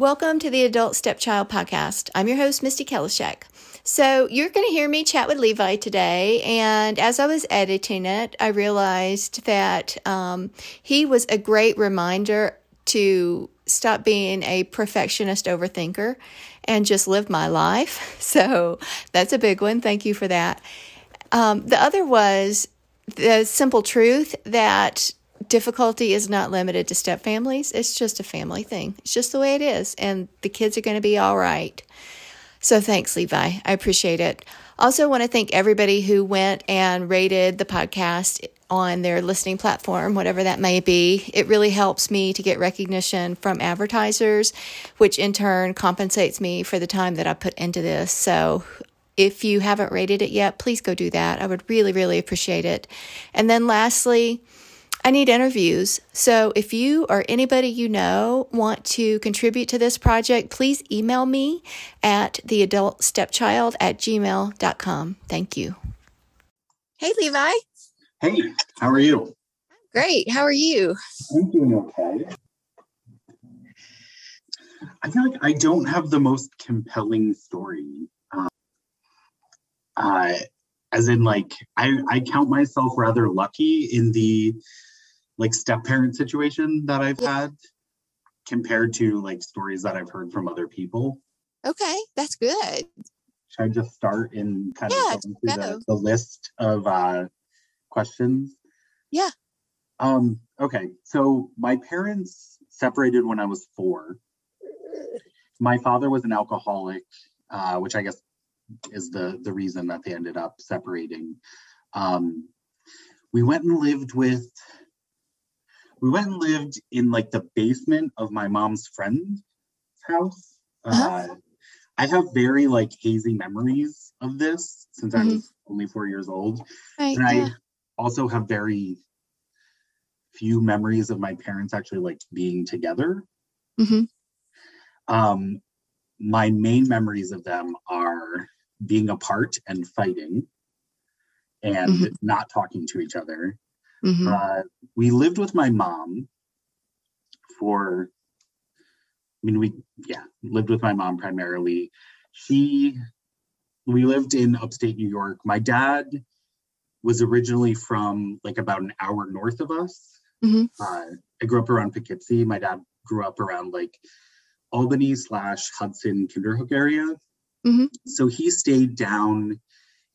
Welcome to the Adult Stepchild Podcast. I'm your host, Misty Kelishek. So you're going to hear me chat with Levi today, and as I was editing it, I realized that he was a great reminder to stop being a perfectionist overthinker and just live my life. So that's a big one. Thank you for that. The other was the simple truth that difficulty is not limited to step families. It's just a family thing. It's just the way it is. And the kids are going to be all right. So thanks, Levi. I appreciate it. Also want to thank everybody who went and rated the podcast on their listening platform, whatever that may be. It really helps me to get recognition from advertisers, which in turn compensates me for the time that I put into this. So if you haven't rated it yet, please go do that. I would really, really appreciate it. And then lastly, I need interviews. So if you or anybody you know want to contribute to this project, please email me at theadultstepchild@gmail.com. Thank you. Hey, Levi. Hey, how are you? Great. How are you? I'm doing okay. I feel like I don't have the most compelling story. As in, like, I count myself rather lucky in the, like, step-parent situation that I've had compared to, like, stories that I've heard from other people. Okay, that's good. Should I just start in kind of going through the list of questions? Yeah. Okay, so my parents separated when I was 4. My father was an alcoholic, which I guess is the reason that they ended up separating. We went and lived with, in like the basement of my mom's friend's house. I have very like hazy memories of this since I was only 4 years old. And I also have very few memories of my parents actually like being together. My main memories of them are being apart and fighting and not talking to each other. We lived with my mom for, lived with my mom primarily. We lived in upstate New York. My dad was originally from like about an hour north of us. I grew up around Poughkeepsie. My dad grew up around like Albany / Hudson Kinderhook area. So he stayed down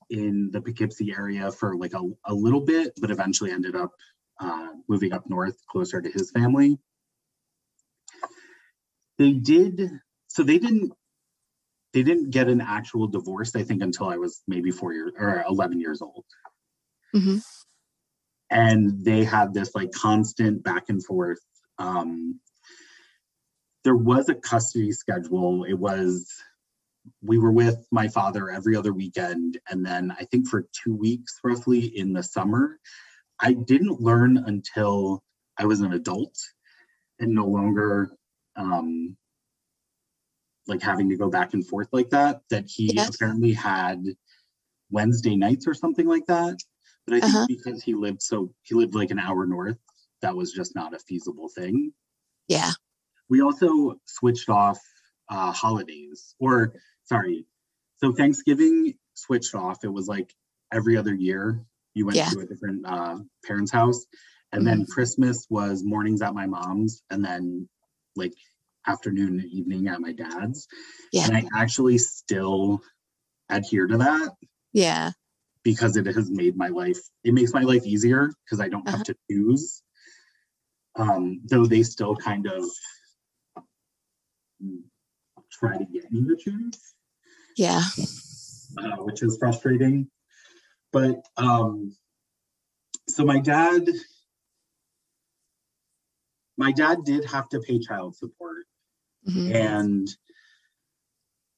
in the Poughkeepsie area for like a little bit, but eventually ended up moving up north closer to his family. They didn't get an actual divorce, I think, until I was maybe 4 years or 11 years old. And they had this like constant back and forth. There was a custody schedule. We were with my father every other weekend. And then I think for 2 weeks, roughly in the summer, I didn't learn until I was an adult and no longer like having to go back and forth like that he apparently had Wednesday nights or something like that. But I think because he lived like an hour north, that was just not a feasible thing. Yeah. We also switched off holidays, so Thanksgiving switched off. It was like every other year you went to a different parent's house, and then Christmas was mornings at my mom's, and then like afternoon and evening at my dad's. And I actually still adhere to that. Because it has made my life. It makes my life easier because I don't have to choose. Though they still kind of try to get me to choose, which is frustrating. But so my dad did have to pay child support, and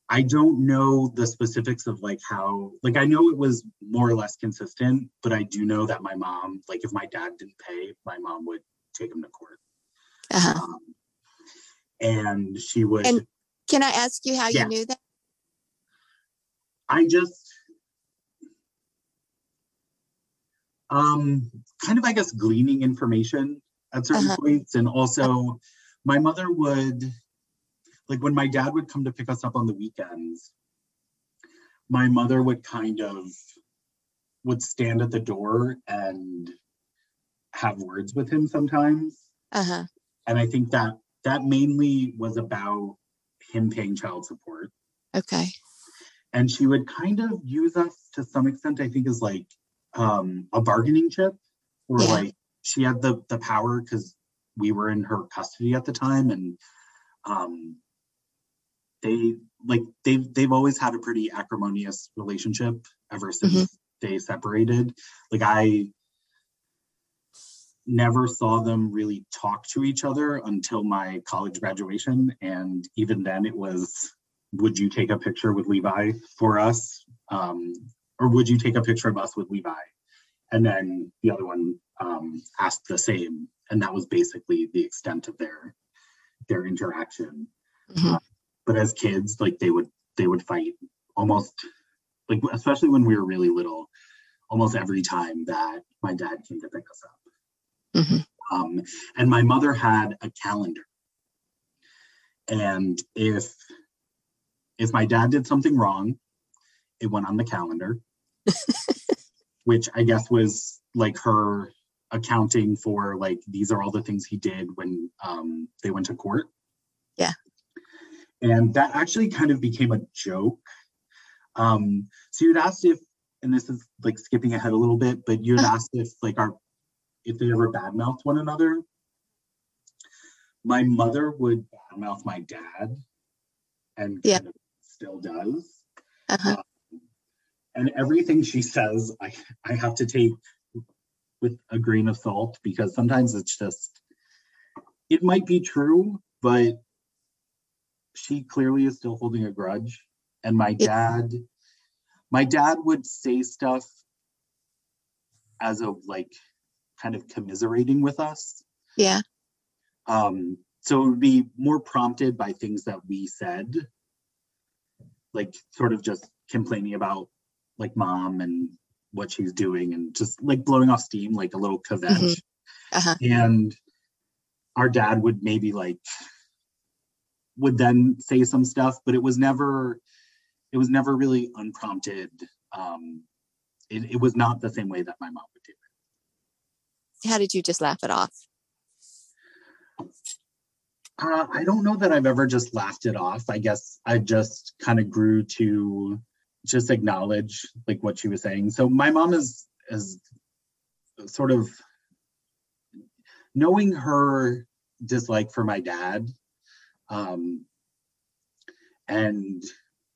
I don't know the specifics of like how. Like I know it was more or less consistent, but I do know that my mom, like if my dad didn't pay, my mom would take him to court. And she would. And can I ask you how you knew that? I just kind of, I guess, gleaning information at certain points. And also my mother would, like when my dad would come to pick us up on the weekends, my mother would kind of would stand at the door and have words with him sometimes. Uh-huh. And I think that that mainly was about him paying child support. Okay. And she would kind of use us to some extent, I think, as like a bargaining chip, or yeah. like she had the power because we were in her custody at the time. And they've always had a pretty acrimonious relationship ever since mm-hmm. they separated. Like I never saw them really talk to each other until my college graduation. And even then it was, would you take a picture with Levi for us? Or would you take a picture of us with Levi? And then the other one asked the same. And that was basically the extent of their interaction. Mm-hmm. But as kids, like they would fight almost, like especially when we were really little, almost every time that my dad came to pick us up. Mm-hmm. And my mother had a calendar, and if my dad did something wrong, it went on the calendar, which I guess was like her accounting for like these are all the things he did when they went to court. Yeah. And that actually kind of became a joke. So you'd asked if, and this is like skipping ahead a little bit, but you'd asked if like if they ever badmouthed one another. My mother would badmouth my dad, and yeah. kind of still does. Uh-huh. And everything she says, I have to take with a grain of salt, because sometimes it's just, it might be true, but she clearly is still holding a grudge. And my dad would say stuff as a like, kind of commiserating with us. Yeah. So it would be more prompted by things that we said, like sort of just complaining about like mom and what she's doing and just like blowing off steam, like a little kvetch. Mm-hmm. Uh-huh. And our dad would maybe like, would then say some stuff, but it was never really unprompted. It was not the same way that my mom would do. How did you just laugh it off? I don't know that I've ever just laughed it off. I guess I just kind of grew to just acknowledge like what she was saying. So my mom is sort of, knowing her dislike for my dad, and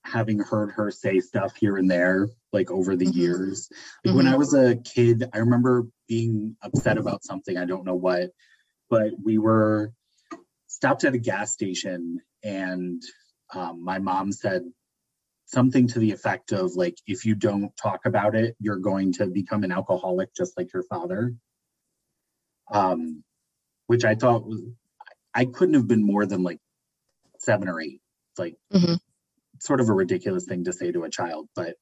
having heard her say stuff here and there, like over the mm-hmm. years. Like mm-hmm. when I was a kid, I remember being upset about something, I don't know what, but we were stopped at a gas station, and my mom said something to the effect of like, if you don't talk about it, you're going to become an alcoholic, just like your father. Which I thought was, I couldn't have been more than like 7 or 8, like mm-hmm. sort of a ridiculous thing to say to a child, but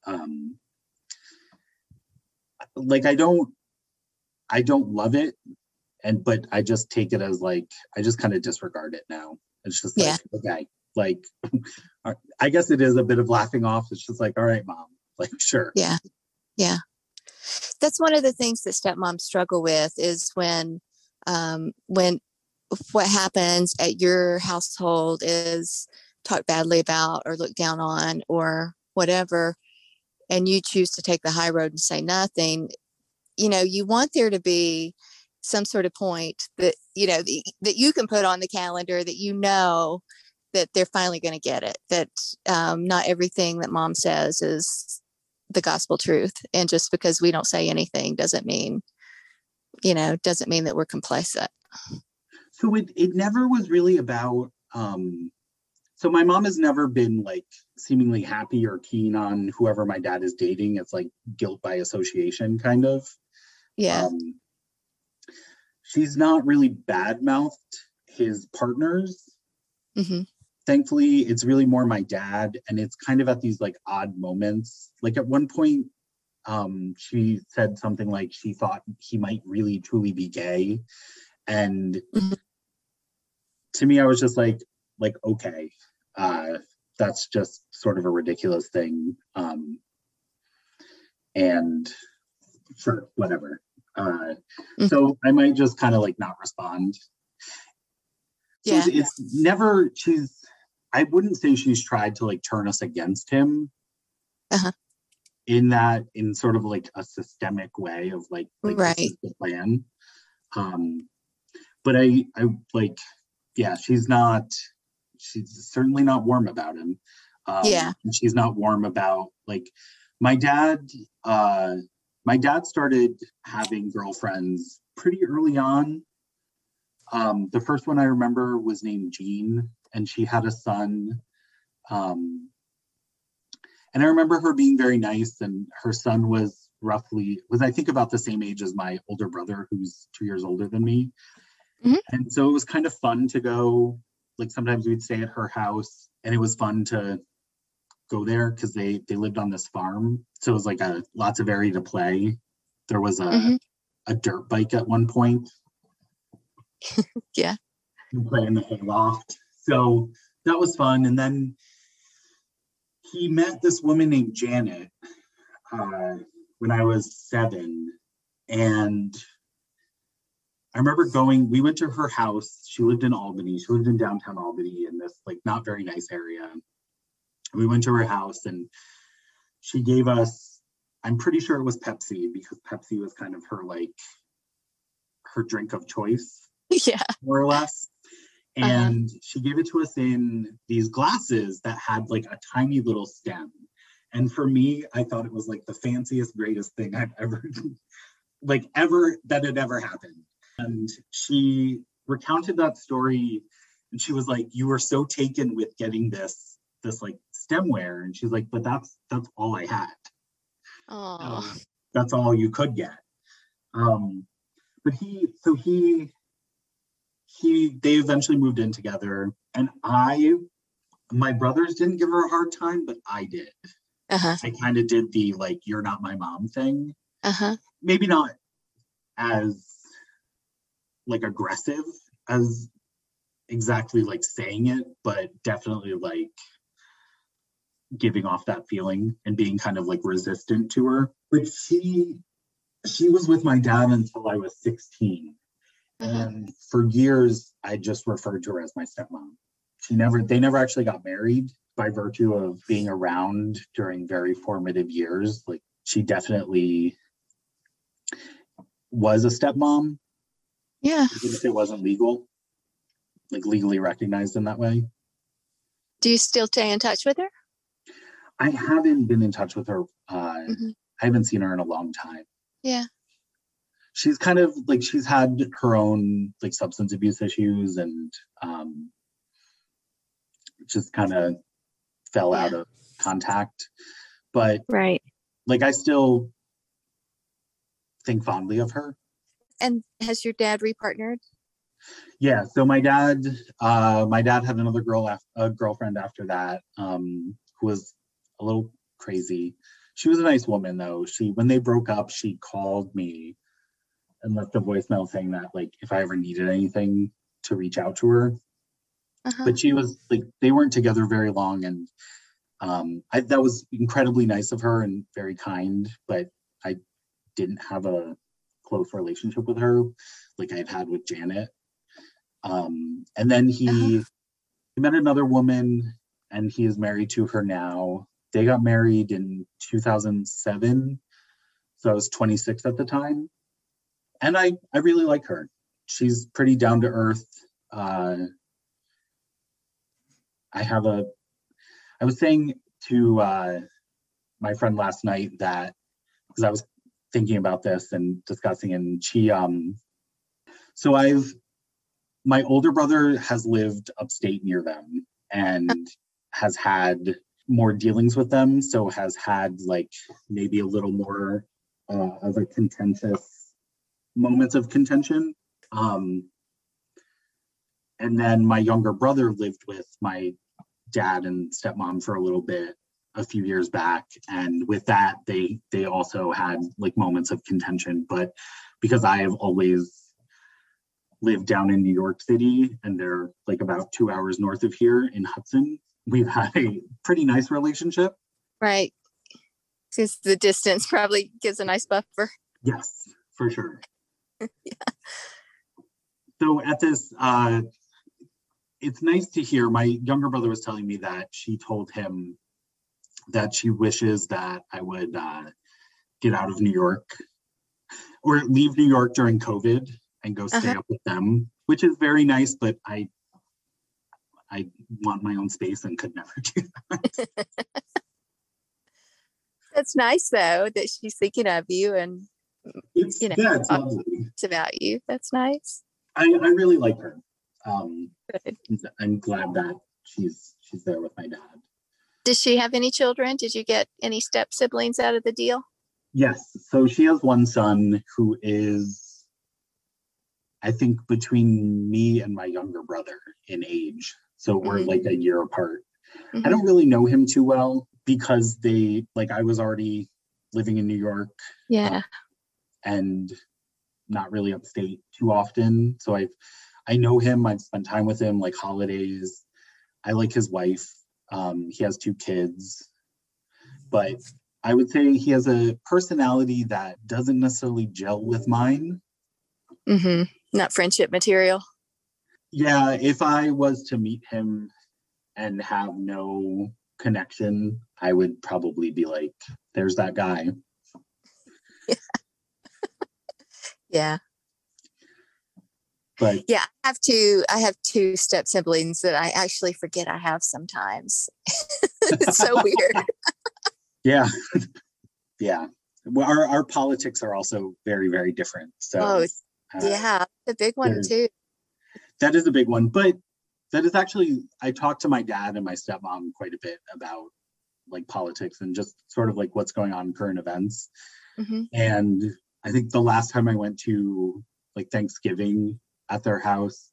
like I don't love it, and but I just take it as like I just kind of disregard it now. It's just like yeah. okay, like I guess it is a bit of laughing off. It's just like, all right, mom, like sure. Yeah That's one of the things that stepmoms struggle with, is when what happens at your household is talked badly about or looked down on or whatever, and you choose to take the high road and say nothing. You know, you want there to be some sort of point that, you know, that you can put on the calendar, that you know that they're finally going to get it, that not everything that mom says is the gospel truth, and just because we don't say anything doesn't mean that we're complacent. So it never was really about so my mom has never been like seemingly happy or keen on whoever my dad is dating. It's like guilt by association kind of. Yeah. She's not really badmouthed his partners. Mm-hmm. Thankfully, it's really more my dad. And it's kind of at these like odd moments. Like at one point, she said something like she thought he might really truly be gay. And mm-hmm. to me, I was just like, okay, That's just sort of a ridiculous thing. And sure, whatever. So I might just kind of like not respond. So yeah. I wouldn't say she's tried to like turn us against him. Uh-huh. In sort of like a systemic way of like right. This is the plan. But I like, yeah, she's certainly not warm about him. And she's not warm about like my dad started having girlfriends pretty early on. The first one I remember was named Jean, and she had a son. And I remember her being very nice, and her son was I think about the same age as my older brother, who's 2 years older than me. Mm-hmm. And so it was kind of fun to go, like sometimes we'd stay at her house, and it was fun to go there because they lived on this farm. So it was like lots of area to play. There was a dirt bike at one point. Yeah. You play in the hayloft. So that was fun. And then he met this woman named Janet when I was 7. And I remember we went to her house. She lived in Albany. She lived in downtown Albany in this like not very nice area. We went to her house and she gave us, I'm pretty sure it was Pepsi, because Pepsi was kind of her like, her drink of choice. Yeah. More or less. And she gave it to us in these glasses that had like a tiny little stem. And for me, I thought it was like the fanciest, greatest thing I've ever, that had ever happened. And she recounted that story, and she was like, you were so taken with getting this like stemware. And she's like, but that's all I had. That's all you could get. But they eventually moved in together, and my brothers didn't give her a hard time, but I did. Uh-huh. I kind of did the like, you're not my mom thing. Uh-huh. Maybe not as like aggressive as exactly like saying it, but definitely like giving off that feeling and being kind of like resistant to her. But she was with my dad until I was 16. And for years, I just referred to her as my stepmom. They never actually got married by virtue of being around during very formative years. Like, she definitely was a stepmom. Yeah. Even if it wasn't legal, like legally recognized in that way. Do you still stay in touch with her? I haven't been in touch with her. I haven't seen her in a long time. Yeah. She's kind of like, she's had her own like substance abuse issues, and just kind of fell out of contact. But right, like I still think fondly of her. And has your dad repartnered? Yeah. So my dad had another girlfriend after that, who was a little crazy. She was a nice woman though. When they broke up, she called me and left a voicemail saying that like if I ever needed anything, to reach out to her. Uh-huh. But she was like, they weren't together very long, and that was incredibly nice of her and very kind, but I didn't have a close relationship with her like I've had with Janet. And then he met another woman, and he is married to her now. They got married in 2007, so I was 26 at the time. And I really like her. She's pretty down to earth. I was saying to my friend last night that, because I was thinking about this and discussing, and so my older brother has lived upstate near them and has had more dealings with them. So has had like maybe a little more of a contentious moments of contention. And then my younger brother lived with my dad and stepmom for a little bit a few years back, and with that they also had like moments of contention. But because I have always lived down in New York City, and they're like about 2 hours north of here in Hudson, we've had a pretty nice relationship. Right. Because the distance probably gives a nice buffer. Yes, for sure. Yeah. So at this, it's nice to hear. My younger brother was telling me that she told him that she wishes that I would get out of New York or leave New York during COVID and go stay up with them, which is very nice, but I want my own space and could never do that. That's nice, though, that she's thinking of you and, it's lovely. It's about you. That's nice. I really like her. I'm glad that she's there with my dad. Does she have any children? Did you get any step siblings out of the deal? Yes. So she has one son who is, I think, between me and my younger brother in age. So we're like a year apart. Mm-hmm. I don't really know him too well because I was already living in New York. Yeah. And not really upstate too often. So I know him. I've spent time with him, like holidays. I like his wife. He has two kids, but I would say he has a personality that doesn't necessarily gel with mine. Mm-hmm. Not friendship material. Yeah. If I was to meet him and have no connection, I would probably be like, there's that guy. Yeah. Yeah. But yeah, I have two step siblings that I actually forget I have sometimes. It's so weird. Yeah. Yeah. Well, our politics are also very, very different. So yeah, the big one too. That is a big one. But that is actually, I talked to my dad and my stepmom quite a bit about like politics and just sort of like what's going on in current events. Mm-hmm. And I think the last time I went to like Thanksgiving at their house,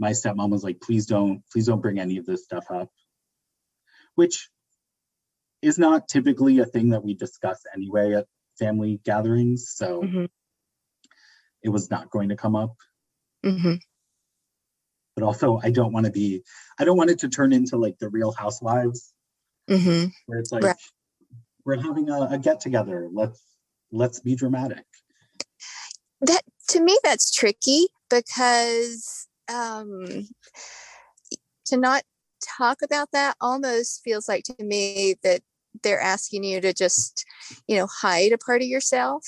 my stepmom was like, please don't bring any of this stuff up, which is not typically a thing that we discuss anyway at family gatherings. So it was not going to come up. Mm-hmm. But also I don't want it to turn into like the Real Housewives, where it's like, we're having a get together. Let's be dramatic. That, to me, that's tricky because to not talk about that almost feels like to me that they're asking you to just, hide a part of yourself.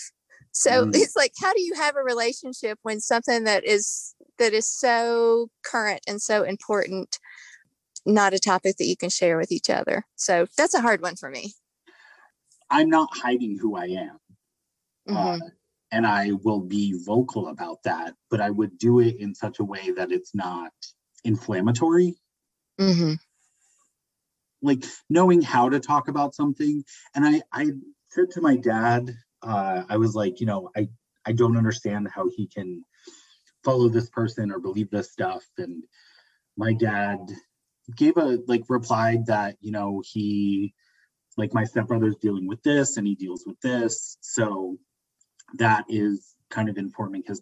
So it's like, how do you have a relationship when something that is so current and so important, not a topic that you can share with each other? So that's a hard one for me. I'm not hiding who I am. And I will be vocal about that, but I would do it in such a way that it's not inflammatory. Mm-hmm. Like knowing how to talk about something. And I said to my dad, I was like, I don't understand how he can follow this person or believe this stuff. And my dad gave replied that, he, like, my stepbrother's dealing with this and he deals with this. So that is kind of informing his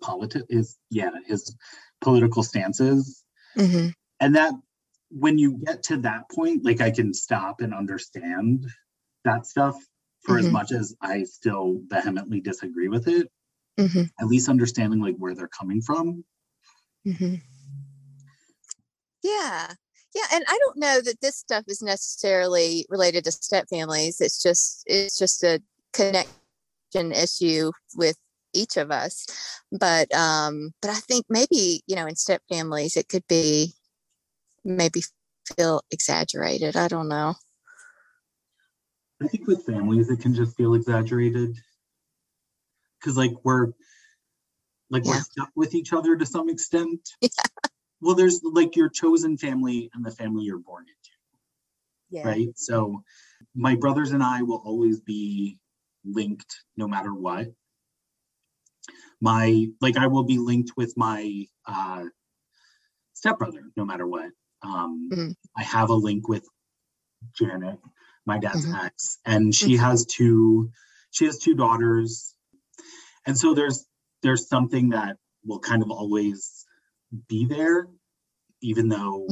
his political stances. Mm-hmm. And that when you get to that point, like, I can stop and understand that stuff for as much as I still vehemently disagree with it, at least understanding like where they're coming from. Mm-hmm. Yeah. Yeah. And I don't know that this stuff is necessarily related to step families. It's just a connection issue with each of us. But I think maybe, in step families, it could be maybe feel exaggerated. I don't know. I think with families, it can just feel exaggerated. Cause like we're stuck with each other to some extent. Yeah. Well, there's like your chosen family and the family you're born into. Yeah. Right. So my brothers and I will always be linked no matter what. I will be linked with my stepbrother no matter what. I have a link with Janet, my dad's ex, and she has two daughters. And so there's something that will kind of always be there, even though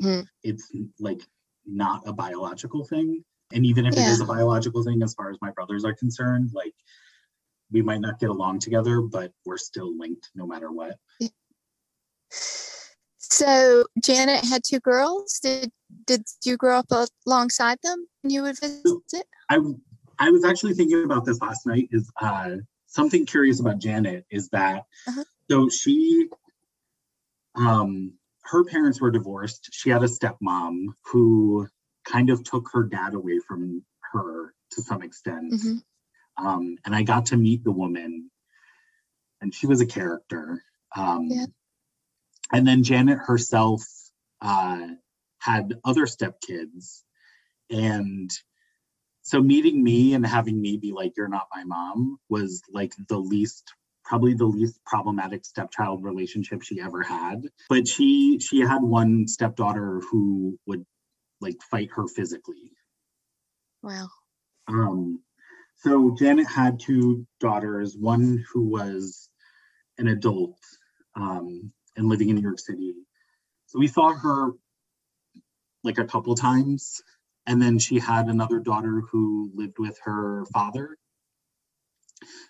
it's like not a biological thing. And even if it is a biological thing, as far as my brothers are concerned, like, we might not get along together, but we're still linked no matter what. So Janet had two girls. Did you grow up alongside them when you would visit? So I was actually thinking about this last night, is something curious about Janet is that, so she, her parents were divorced. She had a stepmom who kind of took her dad away from her to some extent. And I got to meet the woman, and she was a character. And then Janet herself had other stepkids. And so meeting me and having me be like, "You're not my mom," was like the least, probably the least problematic stepchild relationship she ever had. But she had one stepdaughter who would like fight her physically. Wow. So Janet had two daughters, one who was an adult and living in New York City. So we saw her like a couple times. And then she had another daughter who lived with her father.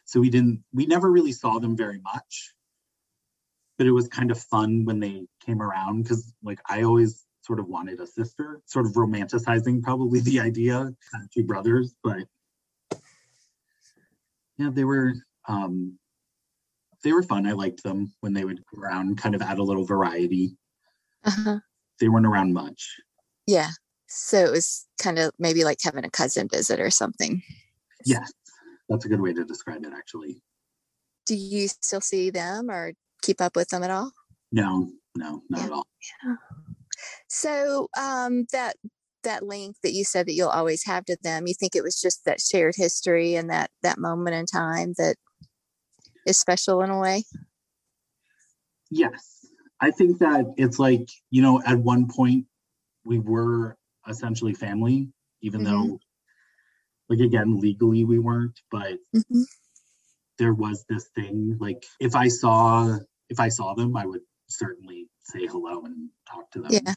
So we never really saw them very much, but it was kind of fun when they came around, because like I always sort of wanted a sister, sort of romanticizing probably the idea, two brothers, but yeah, they were fun. I liked them when they would come around, kind of add a little variety. They weren't around much. Yeah. So it was kind of maybe like having a cousin visit or something. Yes. That's a good way to describe it, actually. Do you still see them or keep up with them at all? No, not at all. Yeah. So that link that you said that you'll always have to them, you think it was just that shared history and that moment in time that is special in a way? Yes. I think that it's like, you know, at one point we were essentially family, even though, like, again, legally we weren't, but there was this thing, like, if I saw them, I would certainly say hello and talk to them. Yeah.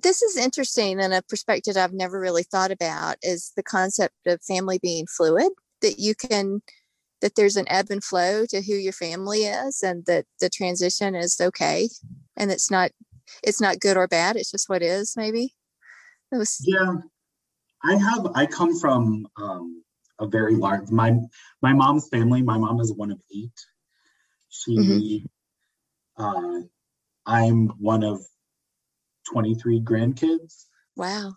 This is interesting, and a perspective I've never really thought about is the concept of family being fluid, that there's an ebb and flow to who your family is, and that the transition is okay. And it's not good or bad. It's just what is, maybe. Yeah. I come from a very large, my mom's family, my mom is one of eight. She, I'm one of 23 grandkids. Wow.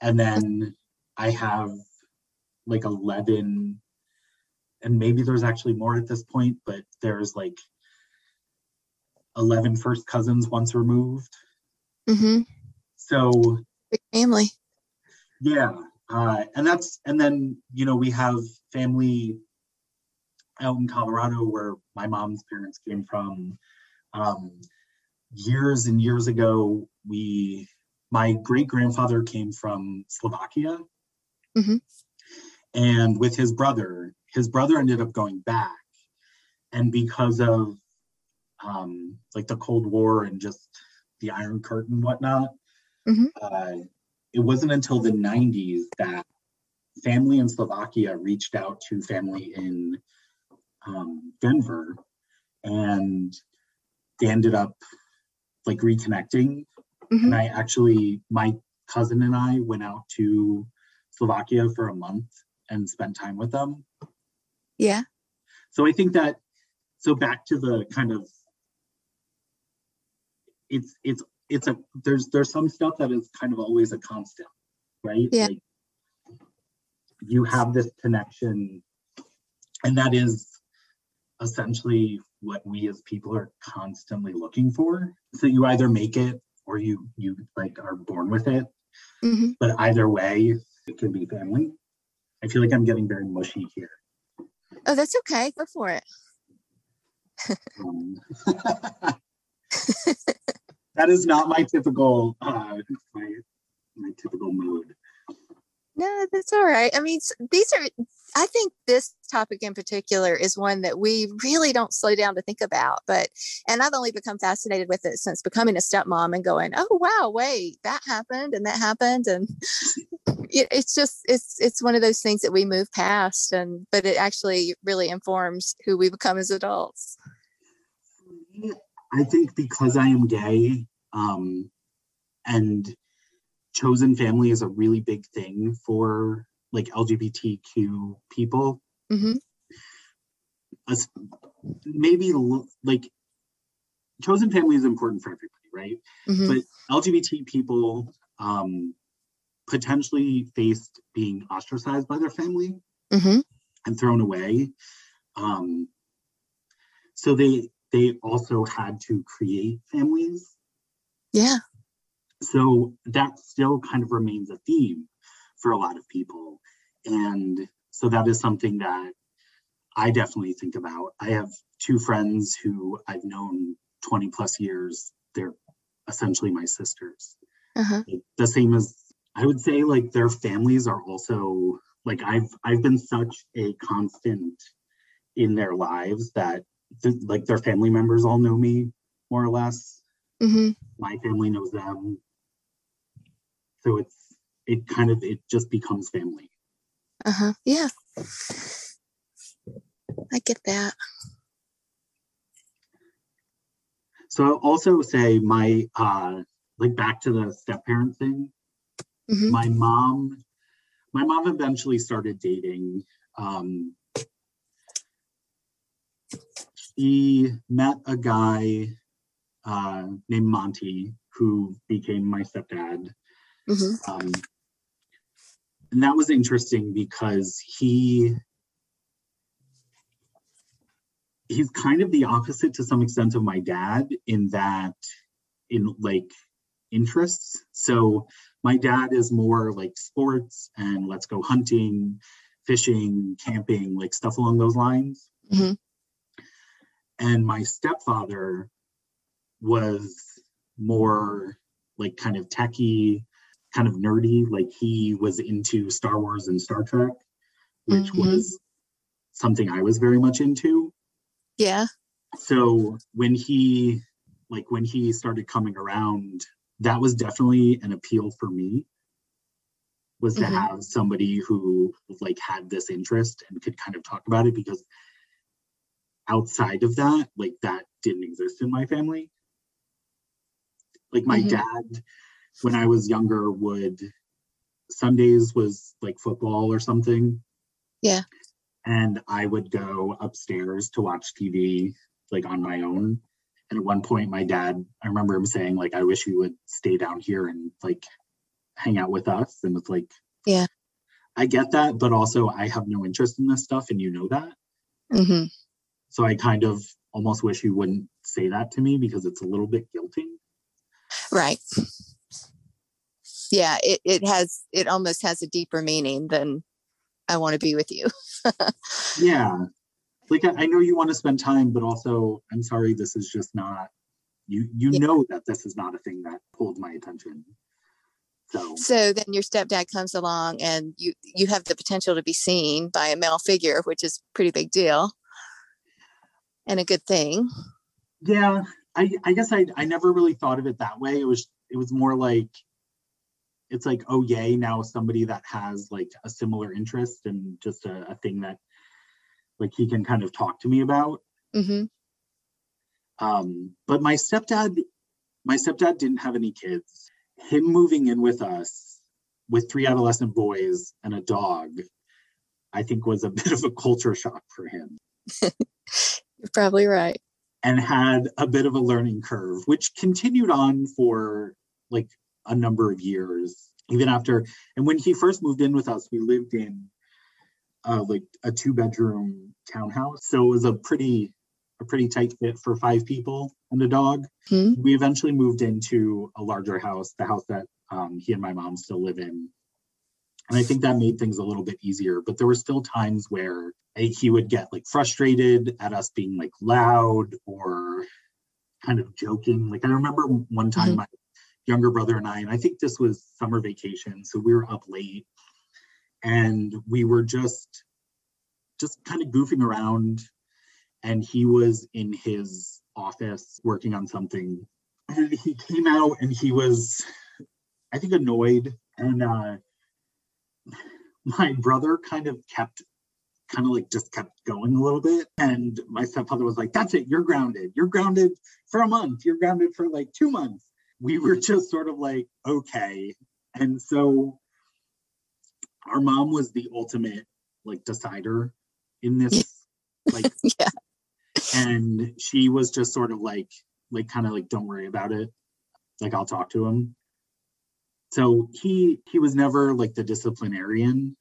And then I have like 11, and maybe there's actually more at this point, but there's like 11 first cousins once removed. So big family. Yeah. And then, you know, we have family out in Colorado where my mom's parents came from. Years and years ago, my great-grandfather came from Slovakia, and with his brother ended up going back, and because of like the Cold War and just the Iron Curtain and whatnot, it wasn't until the 90s that family in Slovakia reached out to family in Denver, and they ended up like reconnecting. And my cousin and I went out to Slovakia for a month and spent time with them. Yeah. So I think that, so back to the kind of, there's some stuff that is kind of always a constant, right? Yeah. Like, you have this connection, and that is essentially what we as people are constantly looking for. So you either make it or you like are born with it, but either way it can be family. I feel like I'm getting very mushy here. Oh, that's okay. Go for it. That is not my typical my typical mood. No, that's all right. I mean, these are, I think this topic in particular is one that we really don't slow down to think about, and I've only become fascinated with it since becoming a stepmom and going, oh, wow, wait, that happened. And it's just, it's one of those things that we move past, but it actually really informs who we become as adults. I think because I am gay, and chosen family is a really big thing for like LGBTQ people. Mm-hmm. Maybe like chosen family is important for everybody, right? Mm-hmm. But LGBT people potentially faced being ostracized by their family, mm-hmm. and thrown away. So they also had to create families. Yeah. So that still kind of remains a theme for a lot of people. And so that is something that I definitely think about. I have two friends who I've known 20 plus years. They're essentially my sisters. Uh-huh. The same as, I would say, like, their families are also like, I've been such a constant in their lives that like their family members all know me more or less. Mm-hmm. My family knows them. So it just becomes family. Uh-huh. Yeah. I get that. So I'll also say my, like, back to the step-parent thing, mm-hmm. my mom eventually started dating. She met a guy named Monty, who became my stepdad. Mm-hmm. And that was interesting because he's kind of the opposite to some extent of my dad in like interests. So my dad is more like sports and let's go hunting, fishing, camping, like stuff along those lines. Mm-hmm. And my stepfather was more like kind of techie, kind of nerdy. Like, he was into Star Wars and Star Trek, which mm-hmm. was something I was very much into. Yeah. So when he started coming around, that was definitely an appeal for me, was mm-hmm. to have somebody who like had this interest and could kind of talk about it, because outside of that, like, that didn't exist in my family. Like, my mm-hmm. dad, when I was younger, Sundays was like football or something. Yeah. And I would go upstairs to watch TV, like, on my own. And at one point, my dad, I remember him saying, like, I wish you would stay down here and like hang out with us. And it's like, yeah, I get that, but also I have no interest in this stuff, and you know that. Mm-hmm. So I kind of almost wish you wouldn't say that to me, because it's a little bit guilty. Right. Yeah, it almost has a deeper meaning than I want to be with you. Yeah. Like, I know you want to spend time, but also, I'm sorry, this is just not, you know that this is not a thing that holds my attention. So then your stepdad comes along, and you have the potential to be seen by a male figure, which is a pretty big deal and a good thing. Yeah. I guess I never really thought of it that way. It was more like, it's like, oh, yay, now somebody that has like a similar interest and just a thing that like he can kind of talk to me about. Mm-hmm. But my stepdad didn't have any kids. Him moving in with us with 3 adolescent boys and a dog, I think, was a bit of a culture shock for him. You're probably right. And had a bit of a learning curve, which continued on for like a number of years, even after. And when he first moved in with us, we lived in like a 2-bedroom townhouse. So it was a pretty tight fit for 5 people and a dog. Hmm. We eventually moved into a larger house, the house that he and my mom still live in. And I think that made things a little bit easier, but there were still times where he would get like frustrated at us being like loud or kind of joking. Like, I remember one time mm-hmm. my younger brother and I think this was summer vacation, so we were up late And we were just kind of goofing around. And he was in his office working on something. And he came out and he was, I think, annoyed. And my brother just kept going a little bit. And my stepfather was like, that's it, you're grounded. You're grounded for a month. You're grounded for like 2 months. We were just sort of like, okay. And so our mom was the ultimate like decider in this. Like, yeah. And she was just sort of like, don't worry about it. Like, I'll talk to him. So he was never like the disciplinarian.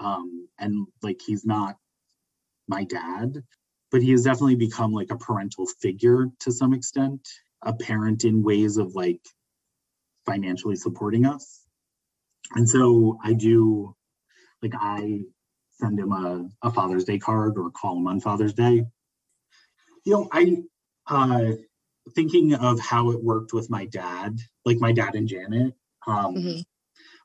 And like, he's not my dad, but he has definitely become like a parental figure to some extent, a parent in ways of like financially supporting us. And so I do, like, I send him a Father's Day card or call him on Father's Day. You know, I thinking of how it worked with my dad, like my dad and Janet, mm-hmm.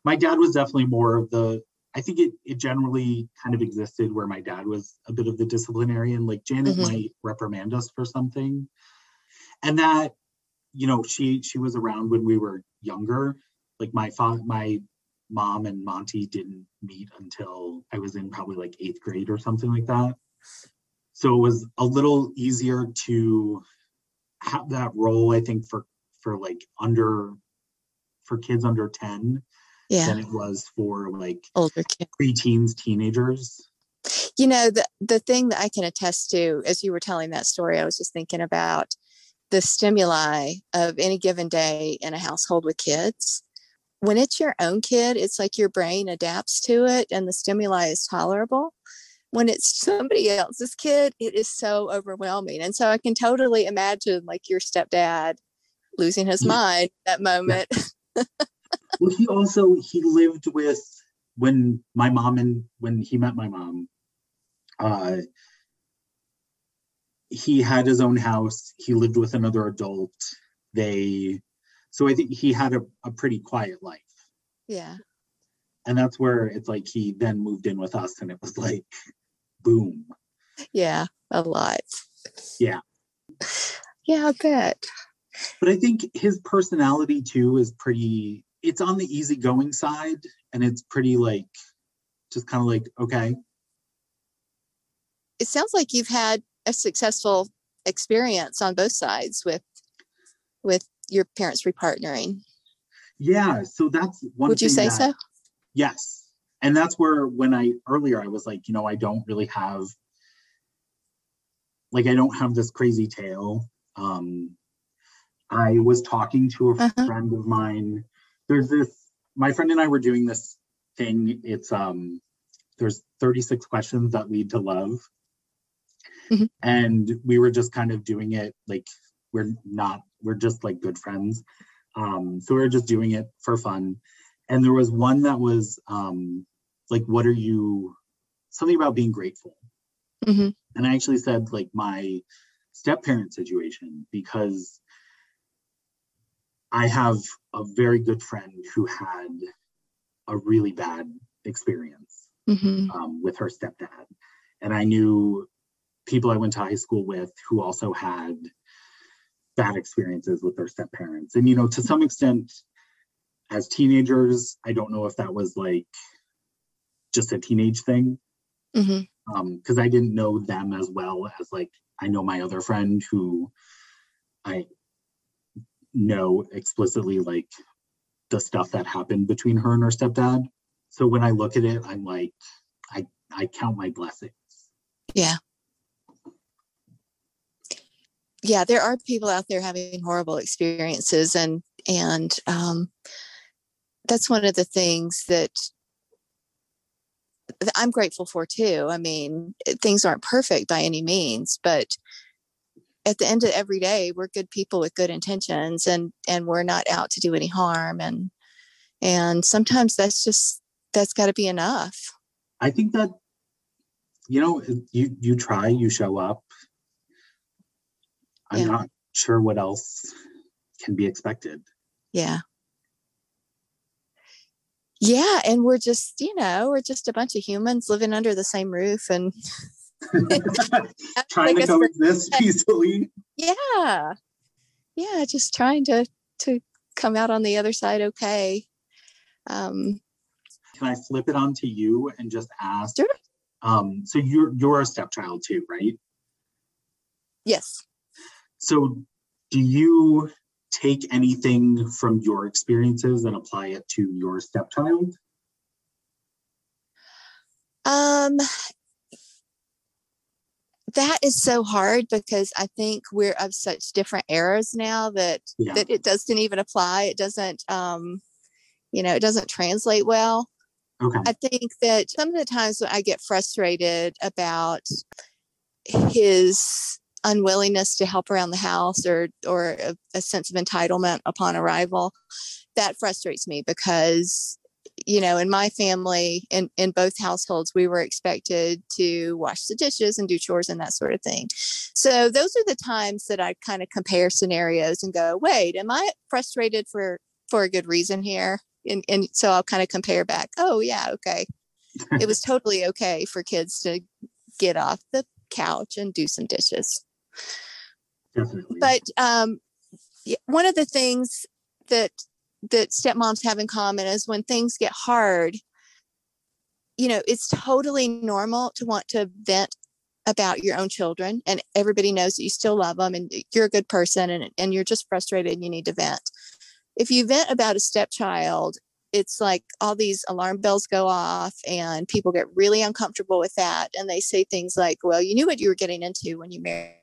My dad was definitely more of the, I think it generally kind of existed where my dad was a bit of the disciplinarian, like Janet mm-hmm. might reprimand us for something. And that, you know, she was around when we were younger. Like my mom and Monty didn't meet until I was in probably like 8th grade or something like that. So it was a little easier to have that role, I think, for kids under 10. Yeah. Than it was for like older kids, preteens, teenagers. You know, the thing that I can attest to, as you were telling that story, I was just thinking about the stimuli of any given day in a household with kids. When it's your own kid, it's like your brain adapts to it and the stimuli is tolerable. When it's somebody else's kid, it is so overwhelming. And so I can totally imagine like your stepdad losing his mind at that moment. Yeah. Well, he lived with, when he met my mom, he had his own house. He lived with another adult. So I think he had a pretty quiet life. Yeah. And that's where it's like, he then moved in with us and it was like, boom. Yeah. A lot. Yeah. Yeah, I bet. But I think his personality too is pretty, it's on the easygoing side, and it's pretty like, just kind of like, okay. It sounds like you've had a successful experience on both sides with your parents repartnering. Yeah. So that's one. Would you say so? Yes. And that's where, when earlier I was like, you know, I don't really have, like, I don't have this crazy tale. I was talking to a friend of mine. My friend and I were doing this thing. It's, there's 36 questions that lead to love. Mm-hmm. And we were just kind of doing it. Like, we're just like good friends. So we were just doing it for fun. And there was one that was, like, something about being grateful. Mm-hmm. And I actually said like my step-parent situation, because I have a very good friend who had a really bad experience mm-hmm. With her stepdad. And I knew people I went to high school with who also had bad experiences with their step-parents. And, you know, to some extent, as teenagers, I don't know if that was like just a teenage thing. Mm-hmm. 'Cause I didn't know them as well as like I know my other friend who I know explicitly like the stuff that happened between her and her stepdad. So when I look at it, I'm like, I count my blessings. Yeah. Yeah, there are people out there having horrible experiences, and that's one of the things that I'm grateful for too. I mean, things aren't perfect by any means, but at the end of every day, we're good people with good intentions, and we're not out to do any harm. And sometimes that's got to be enough. I think that, you know, you try, you show up. I'm not sure what else can be expected. Yeah. Yeah. And we're just, you know, we're just a bunch of humans living under the same roof and trying to coexist peacefully. Yeah. Yeah. Just trying to come out on the other side. Okay. Can I flip it on to you and just ask? Sure. So you're a stepchild too, right? Yes. So do you take anything from your experiences and apply it to your stepchild? That is so hard because I think we're of such different eras now that, yeah, that it doesn't even apply. It doesn't, you know, it doesn't translate well. Okay. I think that some of the times when I get frustrated about his unwillingness to help around the house or a sense of entitlement upon arrival, that frustrates me because, you know, in my family, in both households, we were expected to wash the dishes and do chores and that sort of thing. So those are the times that I kind of compare scenarios and go, wait, am I frustrated for a good reason here? And so I'll kind of compare back. Oh, yeah, okay. It was totally okay for kids to get off the couch and do some dishes. Definitely. But one of the things that stepmoms have in common is when things get hard, you know, it's totally normal to want to vent about your own children, and everybody knows that you still love them and you're a good person and you're just frustrated and you need to vent. If you vent about a stepchild, it's like all these alarm bells go off and people get really uncomfortable with that. And they say things like, well, you knew what you were getting into when you married.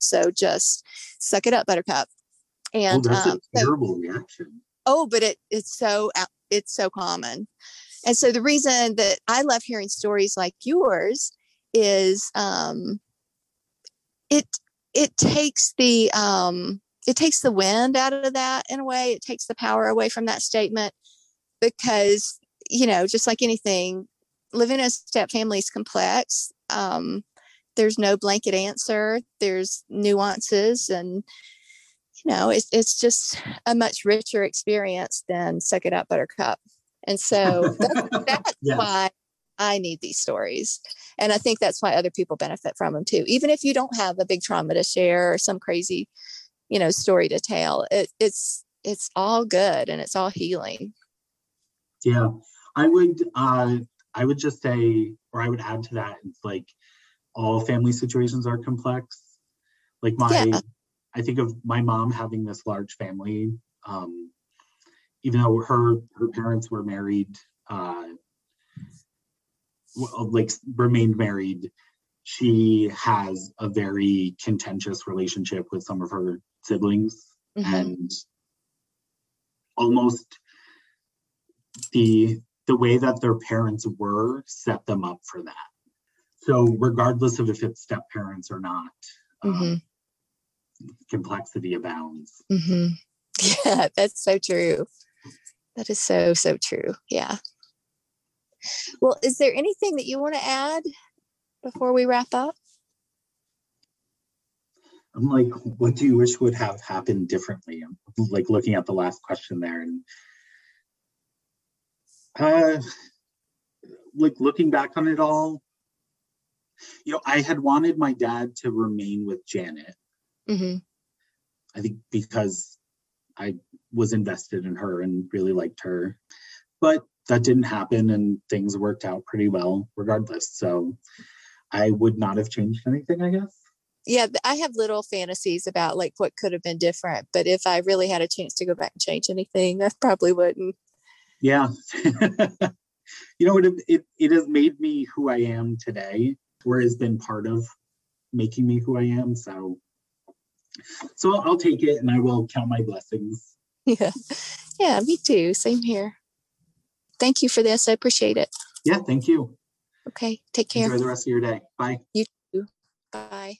So just suck it up, buttercup. And that's a terrible reaction. Oh, but it's so common. And so the reason that I love hearing stories like yours is it takes the wind out of that in a way. It takes the power away from that statement because, you know, just like anything, living in a step family is complex. There's no blanket answer. There's nuances and, you know, it's just a much richer experience than suck it up, buttercup. And so that's yeah, why I need these stories. And I think that's why other people benefit from them too. Even if you don't have a big trauma to share or some crazy, you know, story to tell, it's all good and it's all healing. Yeah. I would just say, or I would add to that, it's like all family situations are complex. Like I think of my mom having this large family, even though her parents were married, remained married. She has a very contentious relationship with some of her siblings, mm-hmm, and almost the way that their parents were set them up for that. So regardless of if it's step parents or not, mm-hmm, complexity abounds. Mm-hmm. Yeah, that's so true. That is so, so true. Yeah. Well, is there anything that you want to add before we wrap up? I'm like, what do you wish would have happened differently? I'm like looking at the last question there and like looking back on it all, you know, I had wanted my dad to remain with Janet. Mm-hmm. I think because I was invested in her and really liked her, but that didn't happen and things worked out pretty well regardless. So I would not have changed anything, I guess. Yeah, I have little fantasies about like what could have been different, but if I really had a chance to go back and change anything, I probably wouldn't. Yeah. You know, it has made me who I am today, or has been part of making me who I am. So I'll take it and I will count my blessings. Yeah. Yeah, me too. Same here. Thank you for this. I appreciate it. Yeah, thank you. Okay, take care. Enjoy the rest of your day. Bye. You too. Bye.